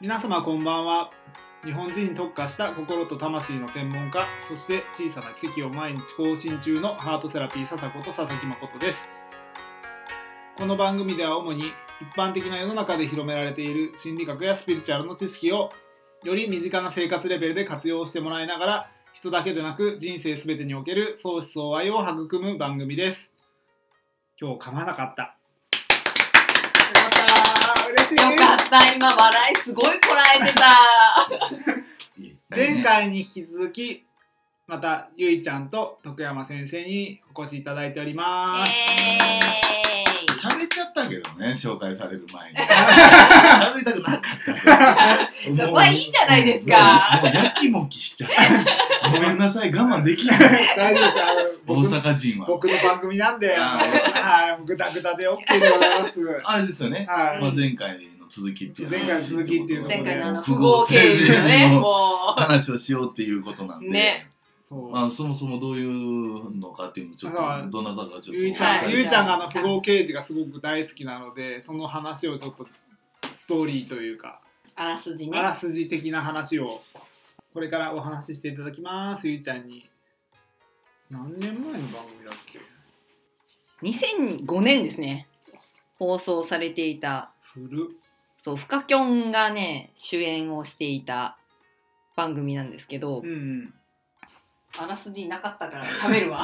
皆様こんばんは。日本人に特化した心と魂の専門家、そして小さな奇跡を毎日更新中のハートセラピー笹子と佐々木誠です。この番組では主に一般的な世の中で広められている心理学やスピリチュアルの知識をより身近な生活レベルで活用してもらいながら、人だけでなく人生すべてにおける相思相愛を育む番組です。今日噛まなかった。嬉しい。よかった。今笑いすごいこらえてた。前回に引き続き、またゆいちゃんと徳山先生にお越しいただいております。喋っちゃったけどね、紹介される前に。喋りたくなかった。そこはいいじゃないですか。もうやきもきしちゃった。ごめんなさい、我慢できない。大丈夫です。大阪人は僕の番組なんで、グダグダで OK でございます。あれですよね、まあ、前回の続きっていう前回の符号経由のね、もう話をしようっていうことなんで、ね、まあ、そもそもどういうのかっていうのちょっとどなたかちょっとゆいちゃんが符号経由がすごく大好きなので、その話をちょっとストーリーというかあらすじ的な話をこれからお話ししていただきます。ゆいちゃんに何年前の番組だっけ？2005年ですね。放送されていた。そう、フカキョンがね、主演をしていた番組なんですけど、うん、あらすじなかったから喋るわ。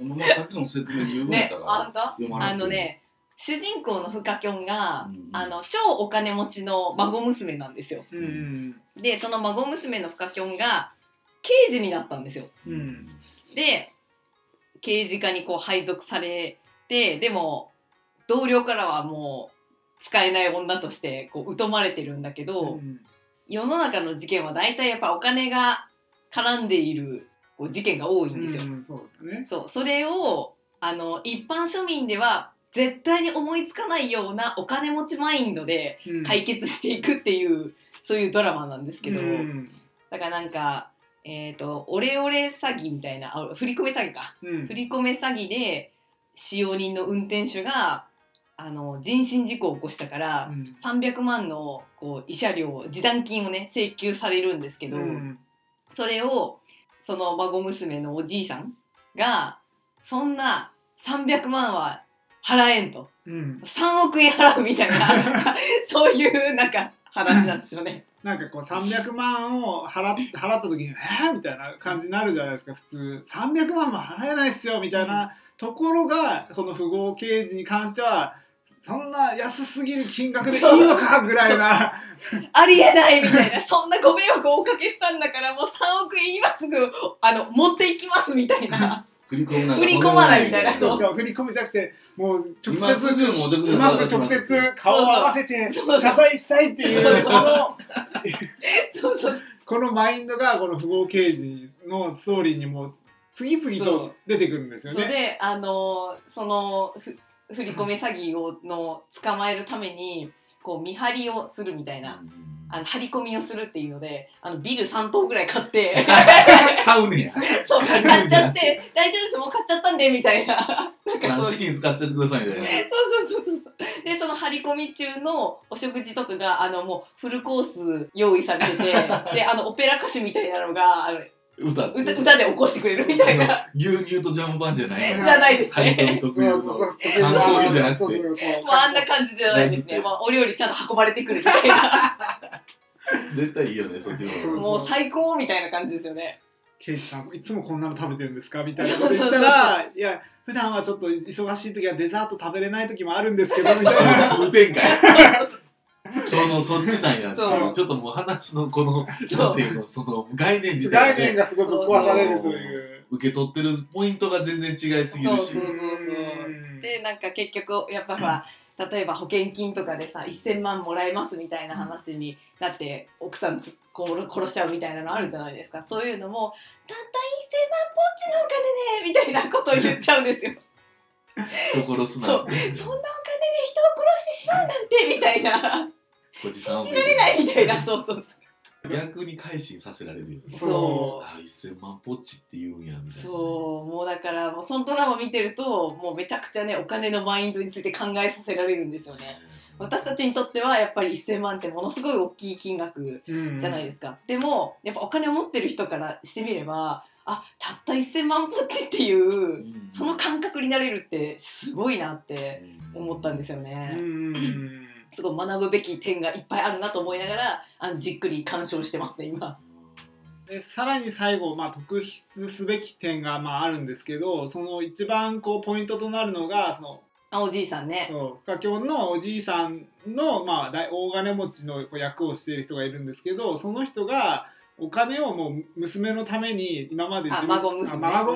うん、まあ、さっきの説明十分だったから、ね、あのね、主人公のフカキョンが、うん、超お金持ちの孫娘なんですよ。うん、で、その孫娘のフカキョンが刑事になったんですよ、うん、で刑事課にこう配属されて、でも同僚からはもう使えない女としてこう疎まれてるんだけど、うん、世の中の事件は大体やっぱお金が絡んでいるこう事件が多いんですよ、うん、そうだね、そう、それを一般庶民では絶対に思いつかないようなお金持ちマインドで解決していくっていう、うん、そういうドラマなんですけど、うん、だからなんかオレオレ詐欺みたいな、振り込め詐欺か、うん、振り込め詐欺で使用人の運転手が人身事故を起こしたから、うん、300万のこう慰謝料示談金をね請求されるんですけど、うん、それをその孫娘のおじいさんがそんな300万は払えんと、うん、3億円払うみたい なそういうなんか話なんですよね。なんかこう300万を払った時にみたいな感じになるじゃないですか。普通300万も払えないっすよみたいなところが、その富豪刑事に関してはそんな安すぎる金額でいいのかぐらいなありえないみたいな、そんなご迷惑をおかけしたんだからもう3億円今すぐ持っていきますみたいな振り込まないみたいな、そう、しかも振り込みじゃなくてもう直接顔を合わせて謝罪したいっていうこのマインドがこの富豪刑事のストーリーにもう次々と出てくるんですよね。そうでその振り込め詐欺を捕まえるためにこう見張りをするみたいな、張り込みをするっていうのでビル3棟ぐらい買って買うねやそう、買っちゃって大丈夫です、もう買っちゃったんでみたい なんかそう資金使っちゃってくださいみたいなそうで、その張り込み中のお食事とかがもうフルコース用意されててでオペラ歌手みたいなのが歌で起こしてくれるみたいな、牛乳とジャムパンじゃないじゃないですね、張り込み特有の観光じゃなくて、あんな感じじゃないですね、まあ、お料理ちゃんと運ばれてくるみたいな絶対いいよね、そっちの方がもう最高みたいな感じですよね。刑事さんいつもこんなの食べてるんですかみたいなこと言ったら、いや普段はちょっと忙しい時はデザート食べれない時もあるんですけどみたいな無展開そっちなんや。ちょっともう話のこのなんていうの、その概念自体、ね、概念がすごく壊されるという、受け取ってるポイントが全然違いすぎるし、そうでなんか結局やっぱ例えば保険金とかでさ1000万もらえますみたいな話になって奥さん殺しちゃうみたいなのあるじゃないですか。そういうのもたった1000万ポンチのお金ねみたいなことを言っちゃうんですよ人殺すなんて、そんなお金で人を殺してしまうなんてみたいな信じられないみたいな、そう逆に改心させられるよね。そう1000万ポッチって言うんやみたいな。そうもうだからもうそのドラマ見てるともうめちゃくちゃねお金のマインドについて考えさせられるんですよね。私たちにとってはやっぱり1000万ってものすごい大きい金額じゃないですか、うん、でもやっぱお金を持ってる人からしてみれば、あ、たった1000万ポチっていう、うん、その感覚になれるってすごいなって思ったんですよね、うん、すごい学ぶべき点がいっぱいあるなと思いながらじっくり鑑賞してますね今で。さらに最後、特筆すべき点があるんですけど、その一番こうポイントとなるのがそのおじいさんね、深京のおじいさんの、大金持ちの役をしている人がいるんですけど、その人がお金をもう娘のために今まで孫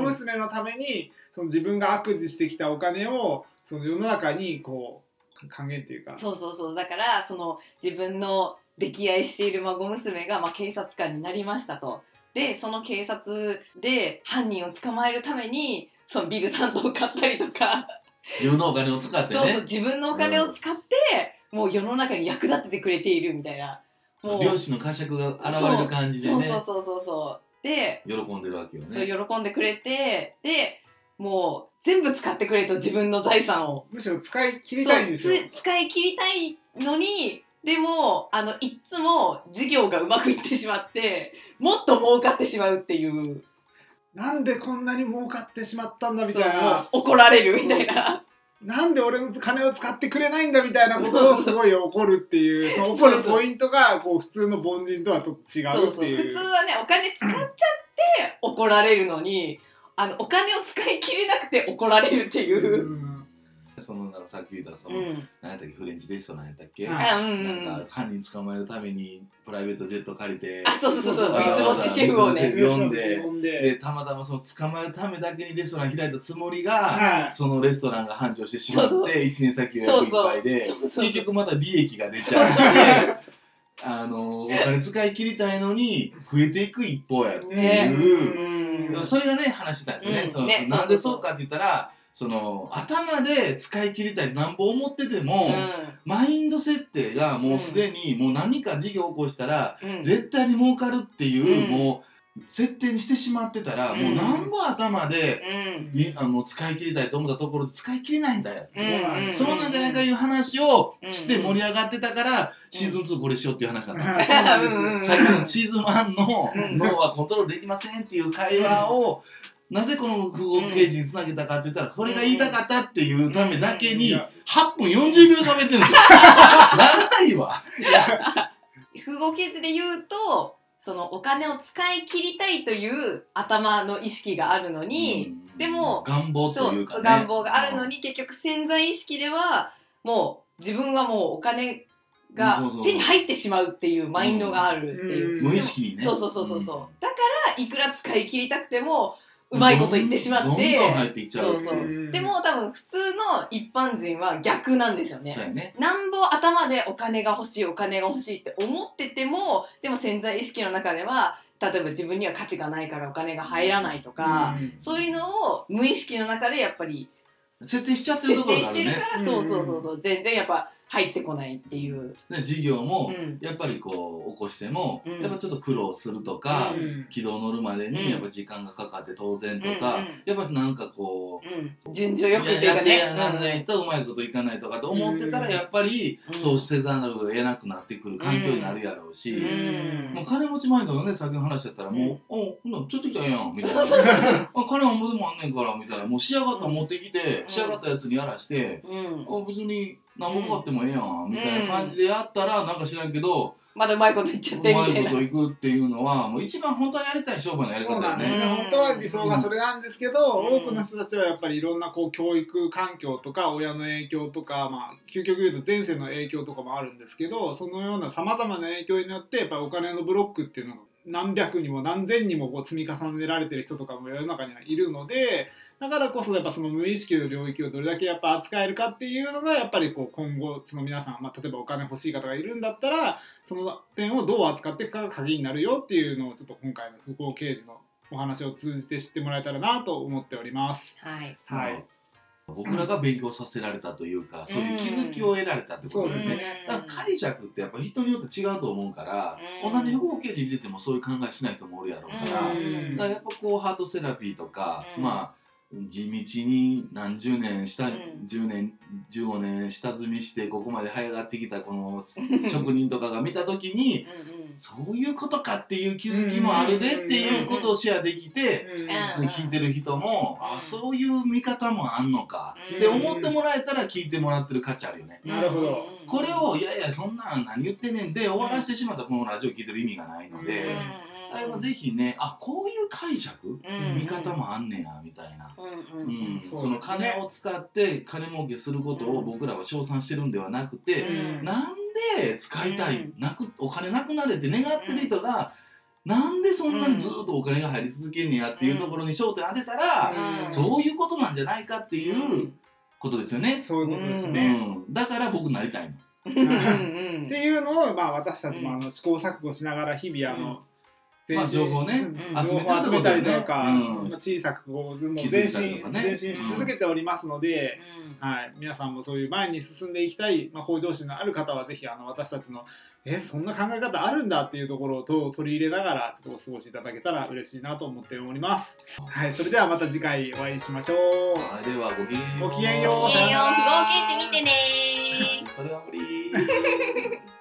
娘のためにその自分が悪事してきたお金をその世の中にこう還元というか、そうだからその自分の溺愛している孫娘が警察官になりましたと。でその警察で犯人を捕まえるためにそのビル担当を買ったりとか自分のお金を使ってね、そう自分のお金を使って、うん、もう世の中に役立っててくれているみたいな、もう漁師の呵責が現れる感じでね、そうで喜んでるわけよね。そう喜んでくれて、でもう全部使ってくれと自分の財産を、むしろ使い切りたいんですよ。使い切りたいのに、でもいつも事業がうまくいってしまってもっと儲かってしまうっていう、なんでこんなに儲かってしまったんだみたいな、怒られるみたいな、なんで俺の金を使ってくれないんだみたいなことをすごい怒るっていう、その怒るポイントがこう普通の凡人とはちょっと違うっていう。普通はねお金使っちゃって怒られるのにお金を使い切れなくて怒られるっていう、そのさっき言ったその、何やったっけフレンチレストランやったっけ、なんか犯人捕まえるためにプライベートジェット借りて、そう三つ星シェフをね呼んでたまたまその捕まえるためだけにレストラン開いたつもりが、そのレストランが繁盛してしまって1年先予約いっぱいで結局また利益が出ちゃうのでお金使い切りたいのに増えていく一方やっていう、それがね話してたんですよね。なんでそうかって言ったら、その頭で使い切りたいなんぼ思ってても、マインド設定がもうすでに、もう何か事業を起こしたら、絶対に儲かるっていう、もう設定にしてしまってたら、もうなんぼ頭で、使い切りたいと思ったところで使い切れないんだよ、そうなんじゃないかいう話をして盛り上がってたから、シーズン2これしようっていう話だったんですよ。最近のシーズン1の脳はコントロールできませんっていう会話を、なぜこの複合ページにつなげたかって言ったら、これが言いたかったっていうためだけに8分40秒喋ってるんですよ長いわ複合ページで言うと、そのお金を使い切りたいという頭の意識があるのに、でも願望というか、ね、願望があるのに結局潜在意識ではもう自分はもうお金が手に入ってしまうっていうマインドがあるっていう無意識にね、だからいくら使い切りたくてもうまいこと言ってしまって、どんどん入っていっちゃう。でも多分普通の一般人は逆なんですよね。なんぼ頭でお金が欲しいお金が欲しいって思ってても、でも潜在意識の中では例えば自分には価値がないからお金が入らないとか、そういうのを無意識の中でやっぱり設定しちゃってるところがあるね。設定してるから、全然やっぱ入ってこないっていう。事業もやっぱりこう起こしても、やっぱちょっと苦労するとか、軌道乗るまでにやっぱ時間がかかって当然とか、やっぱなんかこう、順序よくっていうかね、やらないとうまいこといかないとかと思ってたら、やっぱりそうせざるを得なくなってくる環境になるやろうし、もう金持ちマインドのね、先の話だったらもう、ほんならちょっと来たらええやんみたいな、金はもうでもあんねんからみたいな、もう仕上がったら持ってきて、仕上がったやつにやらして、別に何も買ってもええやんみたいな感じでやったら、なんか知らんけどまだうまいこといっちゃってみたいな、うまいこといくっていうのはもう一番本当はやりたい商売のやり方だよね。本当は理想がそれなんですけど、多くの人たちはやっぱりいろんなこう教育環境とか親の影響とか、究極言うと前世の影響とかもあるんですけど、そのようなさまざまな影響によってやっぱりお金のブロックっていうのが何百にも何千にもこう積み重ねられてる人とかも世の中にはいるので、だからこそやっぱその無意識の領域をどれだけやっぱ扱えるかっていうのがやっぱりこう今後その皆さん、例えばお金欲しい方がいるんだったらその点をどう扱っていくかが鍵になるよっていうのをちょっと今回の複合ページのお話を通じて知ってもらえたらなと思っております。はい。僕らが勉強させられたというか、そういう気づきを得られたってことですね。だから解釈ってやっぱ人によって違うと思うから、同じ複合ページ見ててもそういう考えしない人もおるやろうから、だからやっぱこうハートセラピーとか、地道に何十年下、うん、10年15年下積みしてここまで這い上がってきたこの職人とかが見た時にうん、うん、そういうことかっていう気づきもあるでっていうことをシェアできて、うんうん、聞いてる人も、うん、あそういう見方もあんのか、うん、で思ってもらえたら聞いてもらってる価値あるよね、うん、なるほど。これをいやいやそんなん何言ってんねんで終わらせてしまったこのラジオ聞いてる意味がないので、うんうんぜひね、あ、こういう解釈、うん、見方もあんねんやみたいな、うんうんうん、その金を使って金儲けすることを僕らは称賛してるんではなくて、うん、なんで使いたい、うん、お金なくなれって願ってる人が、うん、なんでそんなにずっとお金が入り続けんねやっていうところに焦点当てたら、うん、そういうことなんじゃないかっていうことですよね。そういうことですね、うん、だから僕なりたいのっていうのを、まあ、私たちも試行錯誤しながら日々情報をね、集めたりとか、うん、小さくこう前進、前進し続けておりますので、うんはい、皆さんもそういう前に進んでいきたい、まあ、向上心のある方はぜひ私たちのそんな考え方あるんだっていうところを取り入れながらちょっとお過ごしいただけたら嬉しいなと思っております、はい、それではまた次回お会いしましょう。ではごきげんよう。不合計値見てねそれは無理